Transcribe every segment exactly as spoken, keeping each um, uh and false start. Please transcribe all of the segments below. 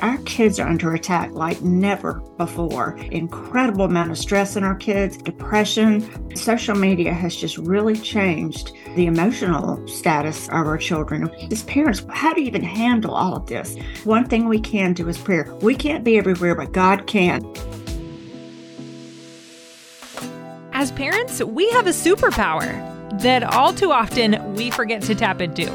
Our kids are under attack like never before. Incredible amount of stress in our kids, depression. Social media has just really changed the emotional status of our children. As parents, how do you even handle all of this? One thing we can do is prayer. We can't be everywhere, but God can. As parents, we have a superpower that all too often we forget to tap into.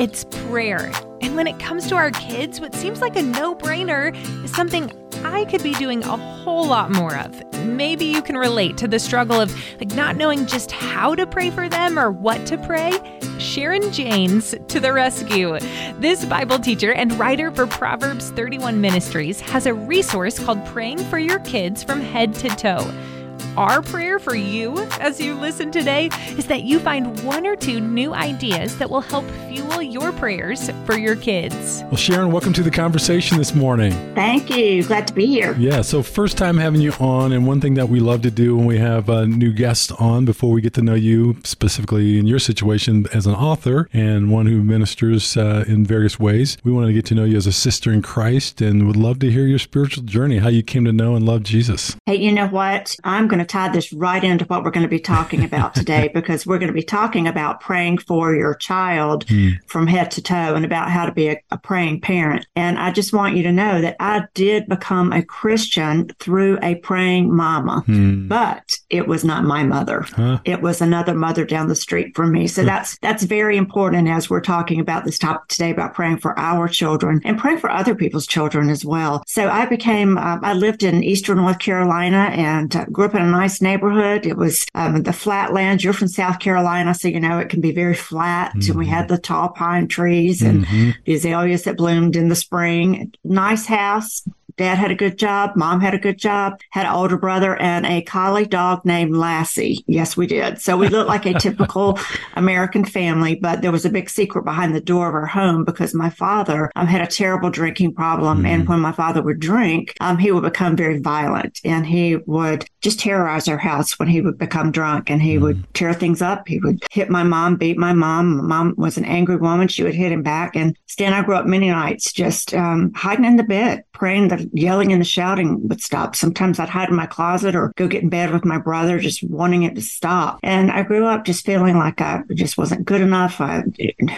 It's prayer. And when it comes to our kids, what seems like a no-brainer is something I could be doing a whole lot more of. Maybe you can relate to the struggle of like not knowing just how to pray for them or what to pray. Sharon Jaynes to the rescue. This Bible teacher and writer for Proverbs thirty-one Ministries has a resource called Praying for Your Kids from Head to Toe. Our prayer for you as you listen today is that you find one or two new ideas that will help fuel your prayers for your kids. Well, Sharon, welcome to the conversation this morning. Thank you. Glad to be here. Yeah, so first time having you on, and one thing that we love to do when we have a new guest on before we get to know you, specifically in your situation as an author and one who ministers uh, in various ways, we want to get to know you as a sister in Christ and would love to hear your spiritual journey, how you came to know and love Jesus. Hey, you know what? I'm going to tie this right into what we're going to be talking about today, because we're going to be talking about praying for your child mm. from head to toe and about how to be a, a praying parent. And I just want you to know that I did become a Christian through a praying mama, mm. but it was not my mother. Huh? It was another mother down the street from me. So huh. that's that's very important as we're talking about this topic today about praying for our children and praying for other people's children as well. So I became, uh, I lived in Eastern North Carolina and uh, grew up in a nice neighborhood. It was um, the flatlands. You're from South Carolina, so you know it can be very flat. Mm-hmm. And we had the tall pine trees and mm-hmm. the azaleas that bloomed in the spring. Nice house. Dad had a good job. Mom had a good job. Had an older brother and a collie dog named Lassie. Yes, we did. So we looked like a typical American family, but there was a big secret behind the door of our home because my father um, had a terrible drinking problem. Mm-hmm. And when my father would drink, um, he would become very violent and he would just terrorize our house when he would become drunk and he mm-hmm. would tear things up. He would hit my mom, beat my mom. My mom was an angry woman. She would hit him back. And Stan, I grew up many nights just um, hiding in the bed, praying that yelling and the shouting would stop. Sometimes I'd hide in my closet or go get in bed with my brother, just wanting it to stop. And I grew up just feeling like I just wasn't good enough. I,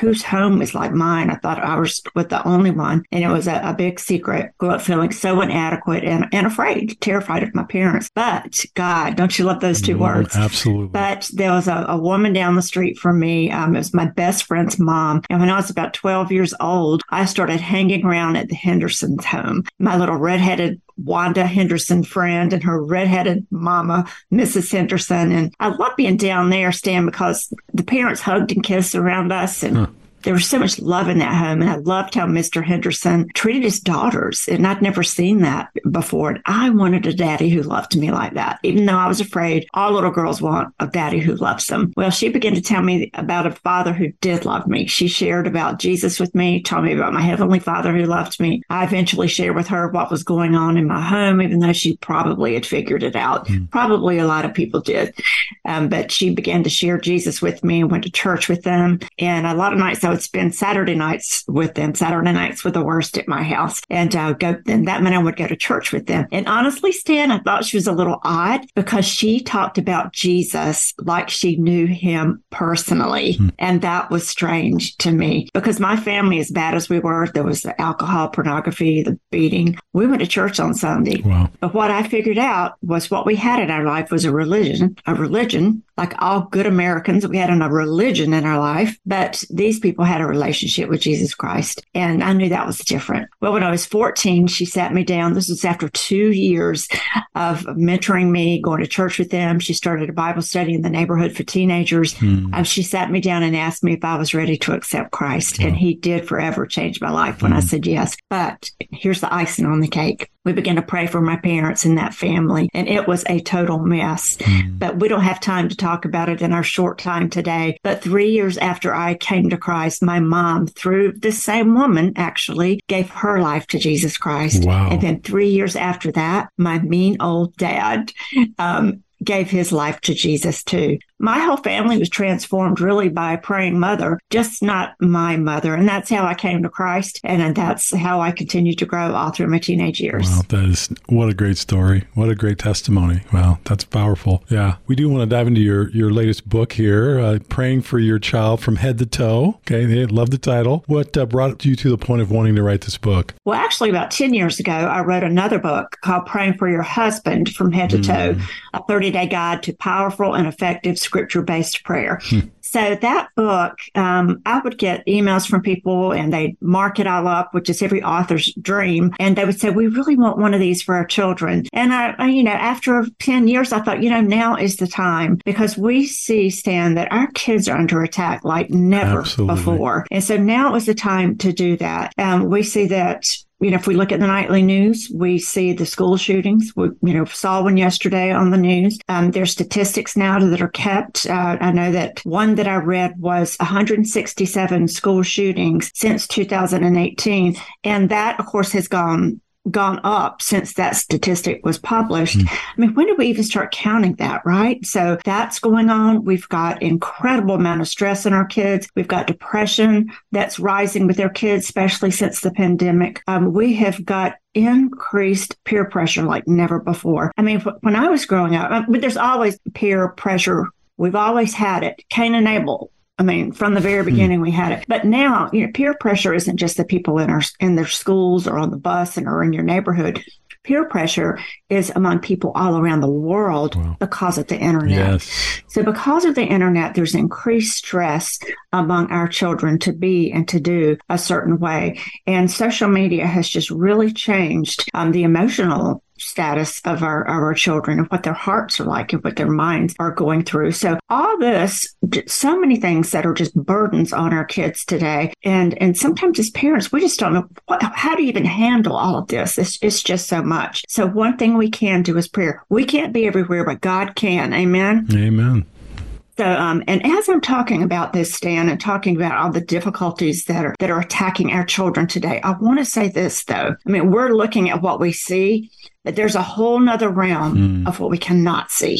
whose home was like mine? I thought I was with the only one. And it was a, a big secret. Grew up feeling so inadequate and, and afraid, terrified of my parents. But God, don't you love those two Lord, words? Absolutely. But there was a, a woman down the street from me. Um, it was my best friend's mom. And when I was about twelve years old, I started hanging around at the Henderson's home. My little redheaded Wanda Henderson friend and her redheaded mama, Missus Henderson. And I love being down there, Stan, because the parents hugged and kissed around us. And huh. there was so much love in that home. And I loved how Mister Henderson treated his daughters. And I'd never seen that before. And I wanted a daddy who loved me like that, even though I was afraid all little girls want a daddy who loves them. Well, she began to tell me about a father who did love me. She shared about Jesus with me, told me about my heavenly father who loved me. I eventually shared with her what was going on in my home, even though she probably had figured it out. Mm. Probably a lot of people did. Um, but she began to share Jesus with me and went to church with them. And a lot of nights I would spend Saturday nights with them. Saturday nights were the worst at my house. And uh, go, and that meant I would go to church with them. And honestly, Stan, I thought she was a little odd because she talked about Jesus like she knew him personally. Mm. And that was strange to me because my family, as bad as we were, there was the alcohol, pornography, the beating. We went to church on Sunday. Wow. But what I figured out was what we had in our life was a religion, a religion. Like all good Americans, we had a religion in our life, but these people had a relationship with Jesus Christ. And I knew that was different. Well, when I was fourteen, she sat me down. This was after two years of mentoring me, going to church with them. She started a Bible study in the neighborhood for teenagers. Hmm. Um, she sat me down and asked me if I was ready to accept Christ. Wow. And he did forever change my life when hmm. I said yes. But here's the icing on the cake. We began to pray for my parents and that family, and it was a total mess. Mm. But we don't have time to talk about it in our short time today. But three years after I came to Christ, my mom, through this same woman, actually, gave her life to Jesus Christ. Wow. And then three years after that, my mean old dad um, gave his life to Jesus, too. my whole family was transformed really by a praying mother, just not my mother. And that's how I came to Christ. And that's how I continued to grow all through my teenage years. Wow, that is, what a great story. What a great testimony. Wow, that's powerful. Yeah. We do want to dive into your, your latest book here, uh, Praying for Your Child from Head to Toe. Okay, they love the title. What uh, brought you to the point of wanting to write this book? Well, actually, about ten years ago, I wrote another book called Praying for Your Husband from Head to mm. Toe, a thirty-day guide to powerful and effective scripture-based prayer. Hmm. So that book, um, I would get emails from people and they'd mark it all up, which is every author's dream. And they would say, we really want one of these for our children. And I, I you know, after ten years, I thought, you know, now is the time, because we see, Stan, that our kids are under attack like never Absolutely. Before. And so now is the time to do that. Um, we see that. You know, if we look at the nightly news, we see the school shootings. We, you know, saw one yesterday on the news. Um, there's statistics now that are kept. Uh, I know that one that I read was one hundred sixty-seven school shootings since two thousand eighteen. And that, of course, has gone gone up since that statistic was published. Mm. I mean, when do we even start counting that, right? So that's going on. We've got incredible amount of stress in our kids. We've got depression that's rising with their kids, especially since the pandemic. Um, we have got increased peer pressure like never before. I mean, when I was growing up, I mean, there's always peer pressure. We've always had it. Cain and Abel. I mean, from the very beginning, we had it. But now, you know, peer pressure isn't just the people in our in their schools or on the bus and or in your neighborhood. Peer pressure is among people all around the world wow. because of the internet. Yes. So because of the internet, there's increased stress among our children to be and to do a certain way. And social media has just really changed um, the emotional status of our, of our children and what their hearts are like and what their minds are going through. So all this, so many things that are just burdens on our kids today. And and sometimes as parents, we just don't know what, how to even handle all of this. It's, it's just so much. So one thing we can do is prayer. We can't be everywhere, but God can. Amen? Amen. So, um, and as I'm talking about this, Stan, and talking about all the difficulties that are that are attacking our children today, I want to say this, though. I mean, we're looking at what we see, but there's a whole nother realm mm. of what we cannot see.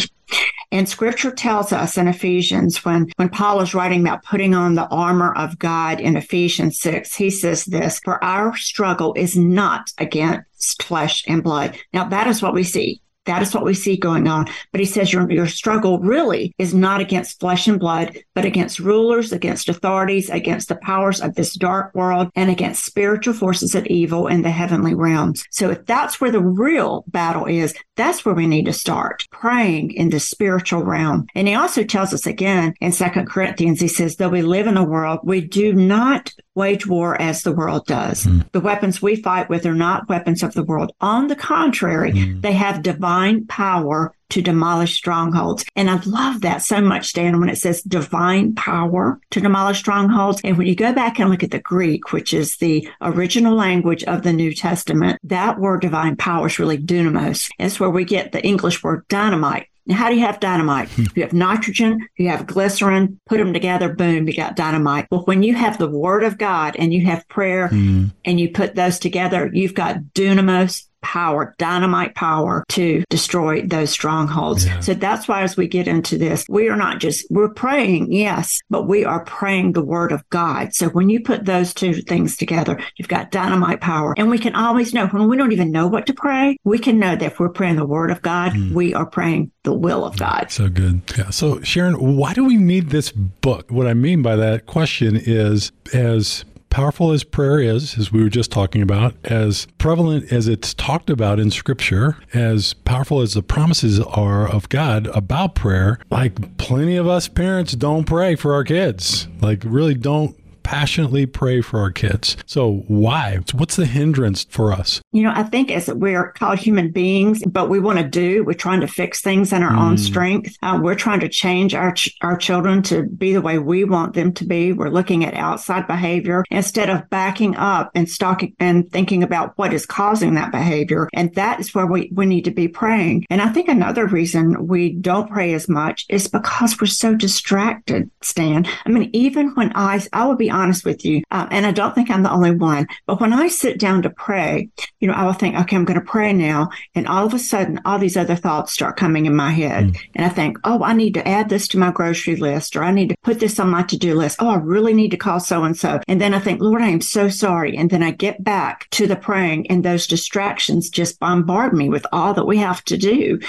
And scripture tells us in Ephesians, when, when Paul is writing about putting on the armor of God in Ephesians six, he says this, for our struggle is not against flesh and blood. Now, that is what we see. That is what we see going on. But he says your, your struggle really is not against flesh and blood, but against rulers, against authorities, against the powers of this dark world, and against spiritual forces of evil in the heavenly realms. So if that's where the real battle is, that's where we need to start praying in the spiritual realm. And he also tells us again in Second Corinthians, he says, though we live in a world, we do not wage war as the world does. Mm. The weapons we fight with are not weapons of the world. On the contrary, mm. they have divine power to demolish strongholds. And I love that so much, Dan, when it says divine power to demolish strongholds. And when you go back and look at the Greek, which is the original language of the New Testament, that word divine power is really dunamos. It's where we get the English word dynamite. Now, how do you have dynamite? You have nitrogen, you have glycerin, put them together, boom, you got dynamite. Well, when you have the word of God and you have prayer mm. and you put those together, you've got dunamos power, dynamite power to destroy those strongholds. Yeah. So that's why as we get into this, we are not just, we're praying, yes, but we are praying the word of God. So when you put those two things together, you've got dynamite power. And we can always know when we don't even know what to pray, we can know that if we're praying the word of God, mm. we are praying the will of God. So good. Yeah. So Sharon, why do we need this book? What I mean by that question is, as powerful as prayer is, as we were just talking about, as prevalent as it's talked about in Scripture, as powerful as the promises are of God about prayer, like plenty of us parents don't pray for our kids, like really don't passionately pray for our kids. So why? What's the hindrance for us? You know, I think as we're called human beings, but we want to do, we're trying to fix things in our mm. own strength. Uh, we're trying to change our ch- our children to be the way we want them to be. We're looking at outside behavior instead of backing up and stalking and thinking about what is causing that behavior. And that is where we, we need to be praying. And I think another reason we don't pray as much is because we're so distracted, Stan. I mean, even when I, I would be honest with you. Uh, and I don't think I'm the only one. But when I sit down to pray, you know, I will think, okay, I'm going to pray now. And all of a sudden, all these other thoughts start coming in my head. Mm. And I think, oh, I need to add this to my grocery list, or I need to put this on my to-do list. Oh, I really need to call so-and-so. And then I think, Lord, I am so sorry. And then I get back to the praying, and those distractions just bombard me with all that we have to do.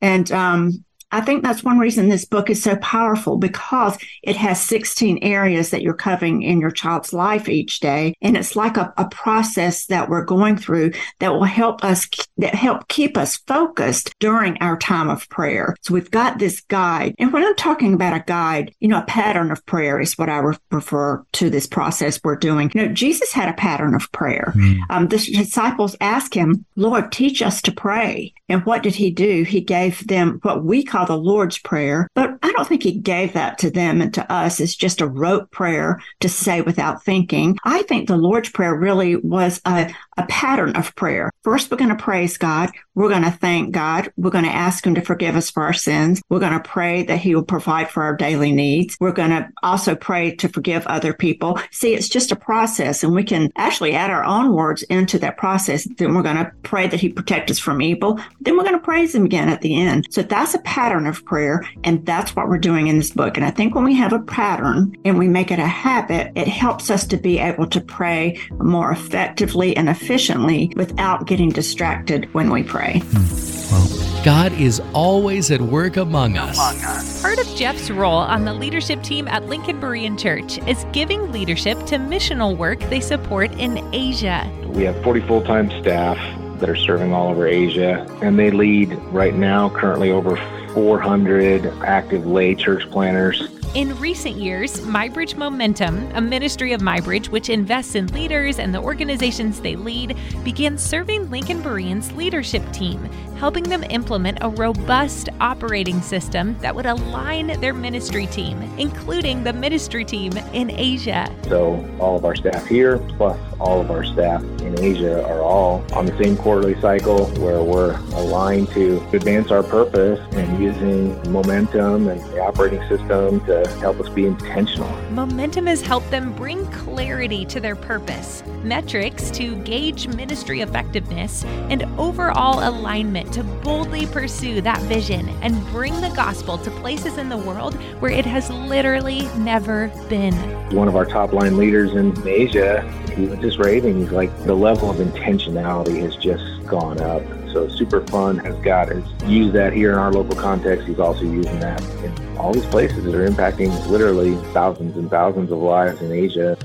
And, um, I think that's one reason this book is so powerful, because it has sixteen areas that you're covering in your child's life each day. And it's like a, a process that we're going through that will help us, that help keep us focused during our time of prayer. So we've got this guide. And when I'm talking about a guide, you know, a pattern of prayer is what I refer to this process we're doing. You know, Jesus had a pattern of prayer. Mm. Um, the disciples asked him, Lord, teach us to pray. And what did he do? He gave them what we call the Lord's Prayer, but I don't think he gave that to them and to us. It's just a rote prayer to say without thinking. I think the Lord's Prayer really was a, a pattern of prayer. First, we're going to praise God. We're going to thank God. We're going to ask him to forgive us for our sins. We're going to pray that he will provide for our daily needs. We're going to also pray to forgive other people. See, it's just a process, and we can actually add our own words into that process. Then we're going to pray that he protect us from evil. Then we're going to praise him again at the end. So that's a pattern of prayer, and that's what we're doing in this book. And I think when we have a pattern and we make it a habit, it helps us to be able to pray more effectively and efficiently without getting distracted when we pray. Well, God is always at work among us. among us. Part of Jeff's role on the leadership team at Lincoln Berean Church is giving leadership to missional work they support in Asia. We have forty full-time staff that are serving all over Asia, and they lead right now currently over four hundred active lay church planners. In recent years, MyBridge Momentum, a ministry of MyBridge which invests in leaders and the organizations they lead, began serving Lincoln Berean's leadership team, helping them implement a robust operating system that would align their ministry team, including the ministry team in Asia. So all of our staff here, plus all of our staff in Asia, are all on the same quarterly cycle where we're aligned to advance our purpose and using momentum and the operating system to help us be intentional. Momentum has helped them bring clarity to their purpose, metrics to gauge ministry effectiveness, and overall alignment to boldly pursue that vision and bring the gospel to places in the world where it has literally never been. One of our top line leaders in Asia, he was just raving. He's like, the level of intentionality has just gone up. So super fun has got has used that here in our local context. He's also using that in all these places that are impacting literally thousands and thousands of lives in Asia.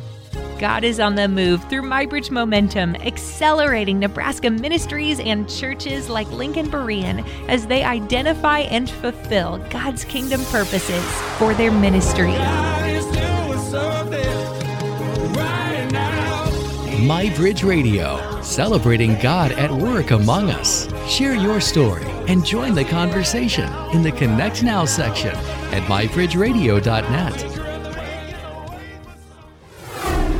God is on the move through MyBridge Momentum, accelerating Nebraska ministries and churches like Lincoln Berean as they identify and fulfill God's kingdom purposes for their ministry. MyBridge Radio, celebrating God at work among us. Share your story and join the conversation in the Connect Now section at my bridge radio dot net.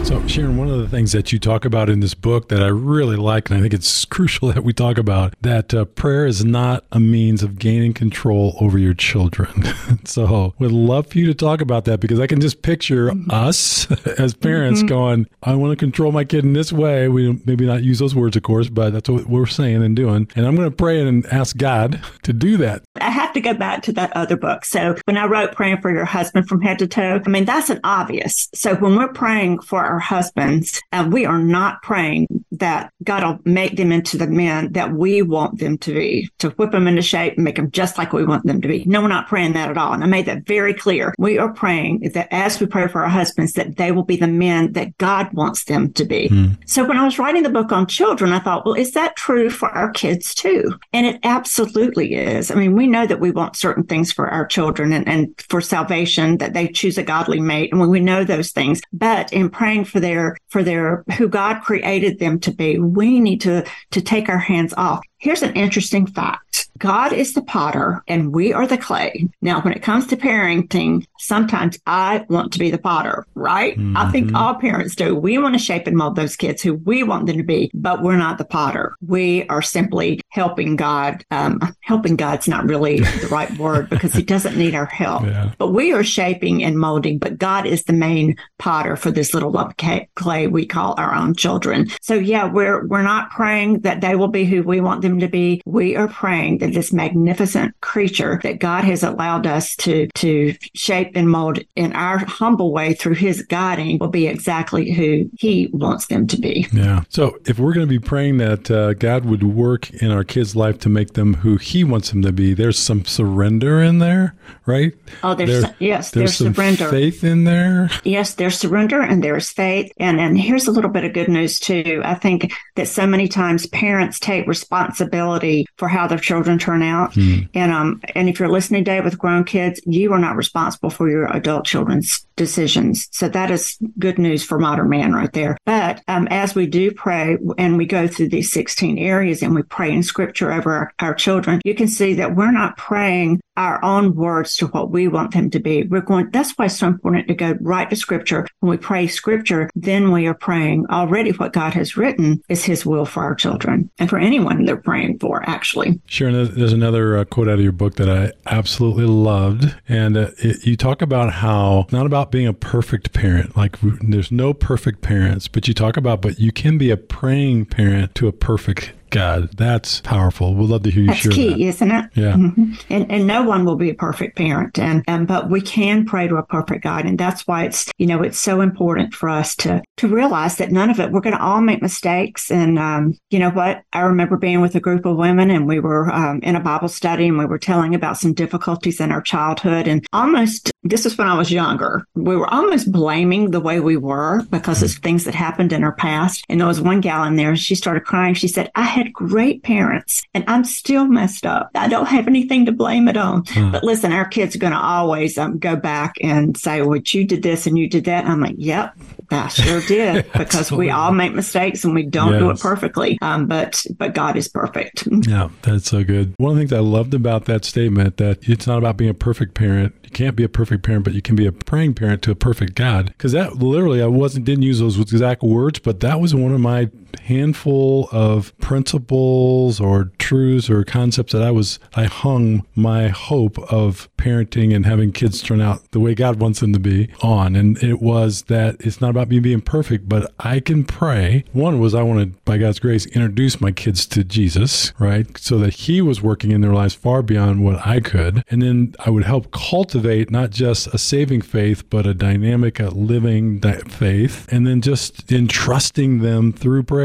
So, Sharon, one of the things that you talk about in this book that I really like, and I think it's crucial that we talk about, that uh, prayer is not a means of gaining control over your children. So would love for you to talk about that, because I can just picture mm-hmm. us as parents mm-hmm. going, I want to control my kid in this way. We maybe not use those words, of course, but that's what we're saying and doing. And I'm going to pray and ask God to do that. I have to go back to that other book. So when I wrote Praying for Your Husband from Head to Toe, I mean, that's an obvious. So when we're praying for our husbands, uh, we are not praying that God will make them into the men that we want them to be, to whip them into shape and make them just like we want them to be. No, we're not praying that at all. And I made that very clear. We are praying that as we pray for our husbands, that they will be the men that God wants them to be. Mm. So when I was writing the book on children, I thought, well, is that true for our kids too? And it absolutely is. I mean, we know that we want certain things for our children and, and for salvation, that they choose a godly mate. And we know those things. But in praying for their, for their, who God created them to be, we need to, to take our hands off. Here's an interesting fact. God is the potter and we are the clay. Now, when it comes to parenting, sometimes I want to be the potter, right? Mm-hmm. I think all parents do. We want to shape and mold those kids who we want them to be, but we're not the potter. We are simply helping God. Um, helping God's not really the right word because he doesn't need our help. Yeah. But we are shaping and molding, but God is the main potter for this little lump of clay we call our own children. So yeah, we're we're not praying that they will be who we want them to be. We are praying that this magnificent creature that God has allowed us to, to shape and mold in our humble way through his guiding will be exactly who he wants them to be. Yeah. So if we're going to be praying that uh, God would work in our kids' life to make them who he wants them to be, there's some surrender in there, right? Oh, there's, there, yes, there's, there's some surrender. Faith in there. Yes, there's surrender and there's faith. And, and here's a little bit of good news too. I think that so many times parents take responsibility for how their children turn out. Hmm. And, um, and if you're listening today with grown kids, you are not responsible for your adult children's decisions. So that is good news for modern man right there. But um, as we do pray and we go through these sixteen areas and we pray in scripture over our, our children, you can see that we're not praying our own words to what we want them to be. We're going, that's why it's so important to go right to scripture. When we pray scripture, then we are praying already what God has written is his will for our children and for anyone they're praying for, actually. Sharon, there's another uh, quote out of your book that I absolutely loved. And uh, it, you talk about how, not about being a perfect parent, like there's no perfect parents, but you talk about, but you can be a praying parent to a perfect God. That's powerful. We'd love to hear you share that. That's key, isn't it? Yeah. Mm-hmm. And and no one will be a perfect parent, and, and but we can pray to a perfect God, and that's why it's you know it's so important for us to to realize that none of it. We're going to all make mistakes, and um, you know what? I remember being with a group of women, and we were um, in a Bible study, and we were telling about some difficulties in our childhood, and almost this is when I was younger. We were almost blaming the way we were because of things that happened in our past. And there was one gal in there, and she started crying. She said, "I had." great parents, and I'm still messed up. I don't have anything to blame it on. Hmm. But listen, our kids are going to always um, go back and say, well, you did this and you did that. And I'm like, yep, I sure did, because we all make mistakes and we don't yes. do it perfectly. Um, but but God is perfect. Yeah, that's so good. One of the things I loved about that statement, that it's not about being a perfect parent. You can't be a perfect parent, but you can be a praying parent to a perfect God. Because that literally, I wasn't didn't use those exact words, but that was one of my handful of principles or truths or concepts that I was, I hung my hope of parenting and having kids turn out the way God wants them to be on. And it was that it's not about me being perfect, but I can pray. One was I wanted, by God's grace, introduce my kids to Jesus, right? So that he was working in their lives far beyond what I could. And then I would help cultivate not just a saving faith, but a dynamic, a living di- faith. And then just entrusting them through prayer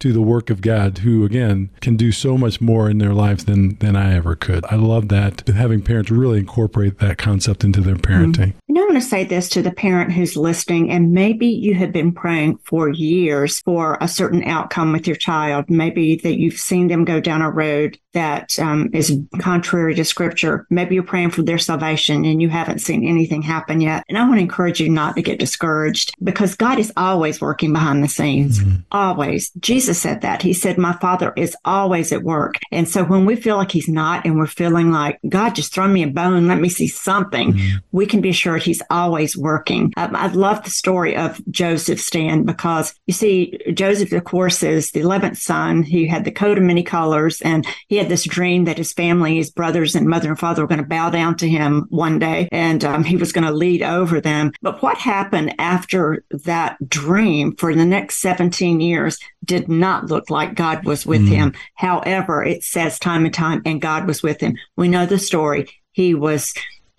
to the work of God, who again can do so much more in their lives than than I ever could. I love that, having parents really incorporate that concept into their parenting. Mm-hmm. And I want to say this to the parent who's listening, and maybe you have been praying for years for a certain outcome with your child. Maybe that you've seen them go down a road that um, is contrary to scripture. Maybe you're praying for their salvation and you haven't seen anything happen yet. And I want to encourage you not to get discouraged, because God is always working behind the scenes. Mm-hmm. Always. Jesus said that. He said, my Father is always at work. And so when we feel like he's not, and we're feeling like, God, just throw me a bone, let me see something, mm-hmm. we can be assured he's always working. Um, I love the story of Joseph's stand, because you see, Joseph, of course, is the eleventh son. He had the coat of many colors, and he had this dream that his family, his brothers and mother and father, were going to bow down to him one day, and um, he was going to lead over them. But what happened after that dream for the next seventeen years did not look like God was with mm. him. However, it says time and time, and God was with him. We know the story. He was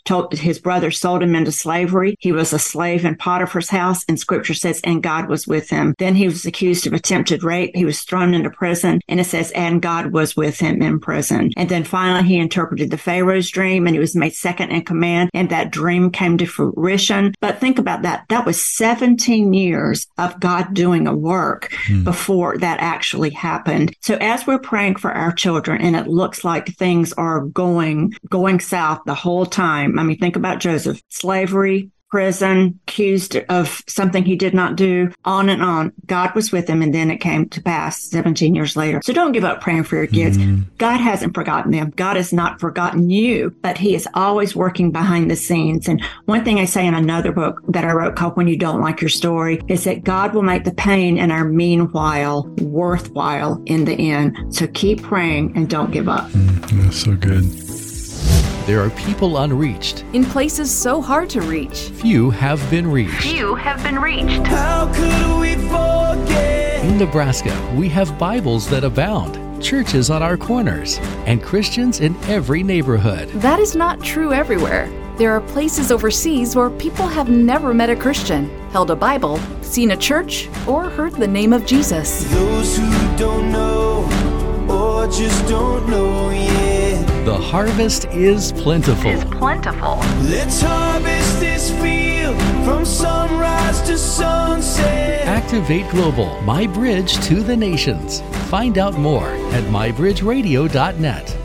told his brother sold him into slavery. He was a slave in Potiphar's house, and scripture says, and God was with him. Then he was accused of attempted rape. He was thrown into prison, and it says, and God was with him in prison. And then finally, he interpreted the Pharaoh's dream, and he was made second in command, and that dream came to fruition. But think about that. That was seventeen years of God doing a work hmm. before that actually happened. So as we're praying for our children, and it looks like things are going, going south the whole time, I mean, think about Joseph, slavery, prison, accused of something he did not do, on and on. God was with him, and then it came to pass seventeen years later. So don't give up praying for your kids. Mm-hmm. God hasn't forgotten them. God has not forgotten you, but he is always working behind the scenes. And one thing I say in another book that I wrote called When You Don't Like Your Story is that God will make the pain in our meanwhile worthwhile in the end. So keep praying and don't give up. Mm, that's so good. There are people unreached. In places so hard to reach. Few have been reached. Few have been reached. How could we forget? In Nebraska, we have Bibles that abound, churches on our corners, and Christians in every neighborhood. That is not true everywhere. There are places overseas where people have never met a Christian, held a Bible, seen a church, or heard the name of Jesus. Those who don't know, or just don't know yet. The harvest is plentiful. Is plentiful. Let's harvest this field from sunrise to sunset. Activate Global, MyBridge to the Nations. Find out more at my bridge radio dot net.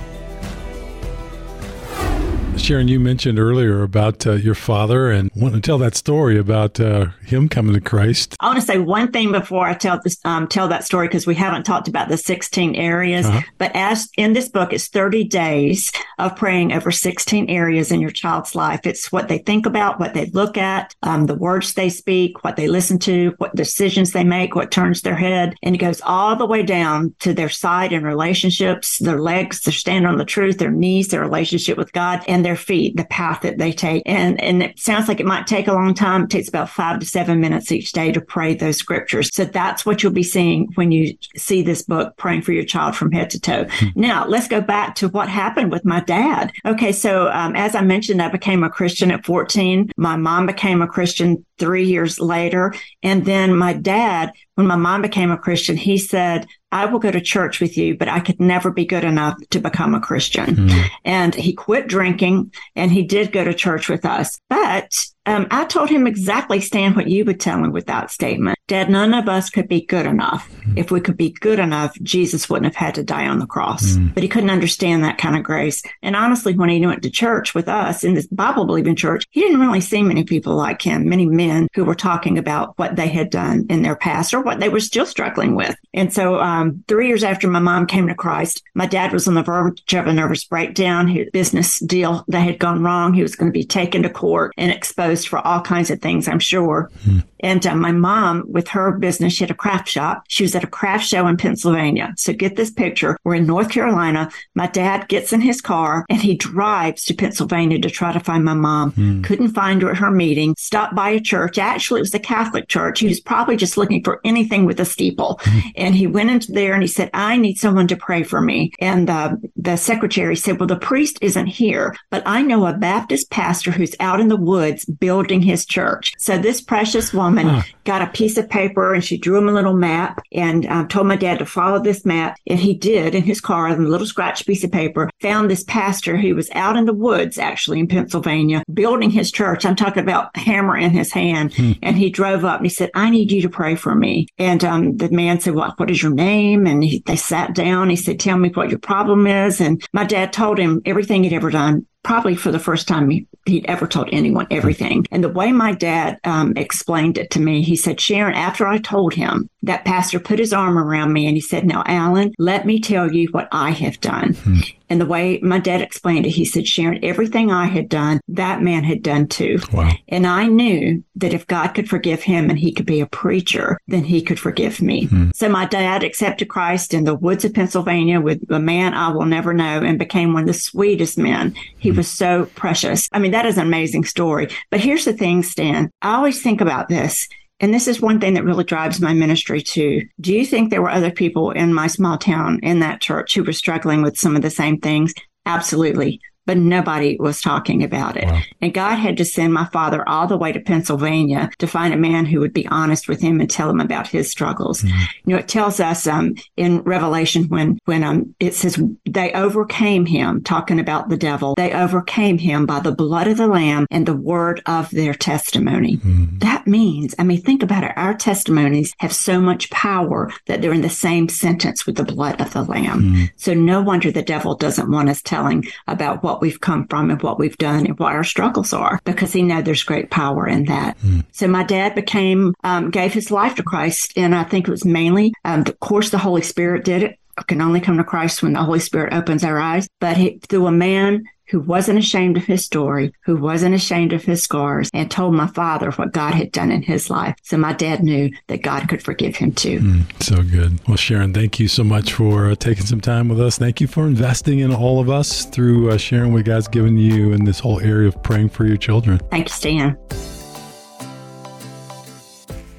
Sharon, you mentioned earlier about uh, your father, and want to tell that story about uh, him coming to Christ. I want to say one thing before I tell this, um, tell that story, because we haven't talked about the sixteen areas. Uh-huh. But as in this book, it's thirty days of praying over sixteen areas in your child's life. It's what they think about, what they look at, um, the words they speak, what they listen to, what decisions they make, what turns their head. And it goes all the way down to their side and relationships, their legs, their stand on the truth, their knees, their relationship with God, and their Their feet, the path that they take. And and it sounds like it might take a long time. It takes about five to seven minutes each day to pray those scriptures. So that's what you'll be seeing when you see this book, Praying for Your Child from Head to Toe. Mm-hmm. Now, let's go back to what happened with my dad. Okay, so um, as I mentioned, I became a Christian at fourteen. My mom became a Christian three years later. And then my dad, when my mom became a Christian, he said, I will go to church with you, but I could never be good enough to become a Christian. Mm-hmm. And he quit drinking, and he did go to church with us. But um, I told him exactly, Stan, what you would tell me with that statement. Dad, none of us could be good enough. Mm-hmm. If we could be good enough, Jesus wouldn't have had to die on the cross. Mm-hmm. But he couldn't understand that kind of grace. And honestly, when he went to church with us in this Bible-believing church, he didn't really see many people like him, many men who were talking about what they had done in their past or what they were still struggling with. And so um, three years after my mom came to Christ, my dad was on the verge of a nervous breakdown. His business deal that had gone wrong. He was going to be taken to court and exposed for all kinds of things, I'm sure. Mm-hmm. And uh, my mom, with her business, she had a craft shop. She was at a craft show in Pennsylvania. So get this picture. We're in North Carolina. My dad gets in his car and he drives to Pennsylvania to try to find my mom. Mm. Couldn't find her at her meeting. Stopped by a church. Actually, it was a Catholic church. He was probably just looking for anything with a steeple. Mm. And he went into there and he said, I need someone to pray for me. And uh, the secretary said, well, the priest isn't here, but I know a Baptist pastor who's out in the woods building his church. So this precious woman huh. got a piece of paper and she drew him a little map and um, told my dad to follow this map. And he did in his car on a little scratched piece of paper, found this pastor who was out in the woods, actually in Pennsylvania, building his church. I'm talking about hammer in his hand. Hmm. And he drove up and he said, I need you to pray for me. And um, the man said, well, what is your name? And he, they sat down. He said, tell me what your problem is. And my dad told him everything he'd ever done. Probably for the first time he, he'd ever told anyone everything. And the way my dad um, explained it to me, he said, Sharon, after I told him, that pastor put his arm around me and he said, now, Alan, let me tell you what I have done. Hmm. And the way my dad explained it, he said, Sharon, everything I had done, that man had done too. Wow. And I knew that if God could forgive him and he could be a preacher, then he could forgive me. Hmm. So my dad accepted Christ in the woods of Pennsylvania with a man I will never know and became one of the sweetest men. He was so precious. I mean, that is an amazing story. But here's the thing, Stan. I always think about this. And this is one thing that really drives my ministry too. Do you think there were other people in my small town in that church who were struggling with some of the same things? Absolutely. But nobody was talking about it. Wow. And God had to send my father all the way to Pennsylvania to find a man who would be honest with him and tell him about his struggles. Mm-hmm. You know, it tells us um, in Revelation when when um, it says they overcame him, talking about the devil. They overcame him by the blood of the Lamb and the word of their testimony. Mm-hmm. That means, I mean, think about it. Our testimonies have so much power that they're in the same sentence with the blood of the Lamb. Mm-hmm. So no wonder the devil doesn't want us telling about what what we've come from and what we've done and what our struggles are, because he knows there's great power in that. Mm. So my dad became, um, gave his life to Christ. And I think it was mainly, um, of course, the Holy Spirit did it. I can only come to Christ when the Holy Spirit opens our eyes. But he, through a man who wasn't ashamed of his story, who wasn't ashamed of his scars, and told my father what God had done in his life. So my dad knew that God could forgive him too. Mm, so good. Well, Sharon, thank you so much for uh, taking some time with us. Thank you for investing in all of us through uh, sharing what God's given you in this whole area of praying for your children. Thank you, Stan.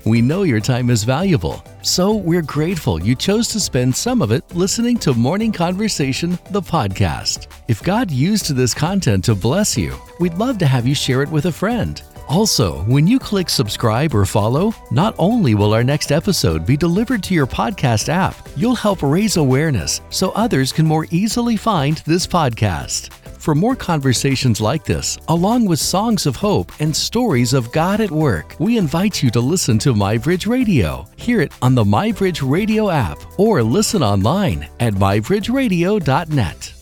We know your time is valuable, so we're grateful you chose to spend some of it listening to Morning Conversation, the podcast. If God used this content to bless you, we'd love to have you share it with a friend. Also, when you click subscribe or follow, not only will our next episode be delivered to your podcast app, you'll help raise awareness so others can more easily find this podcast. For more conversations like this, along with songs of hope and stories of God at work, we invite you to listen to MyBridge Radio. Hear it on the MyBridge Radio app or listen online at my bridge radio dot net.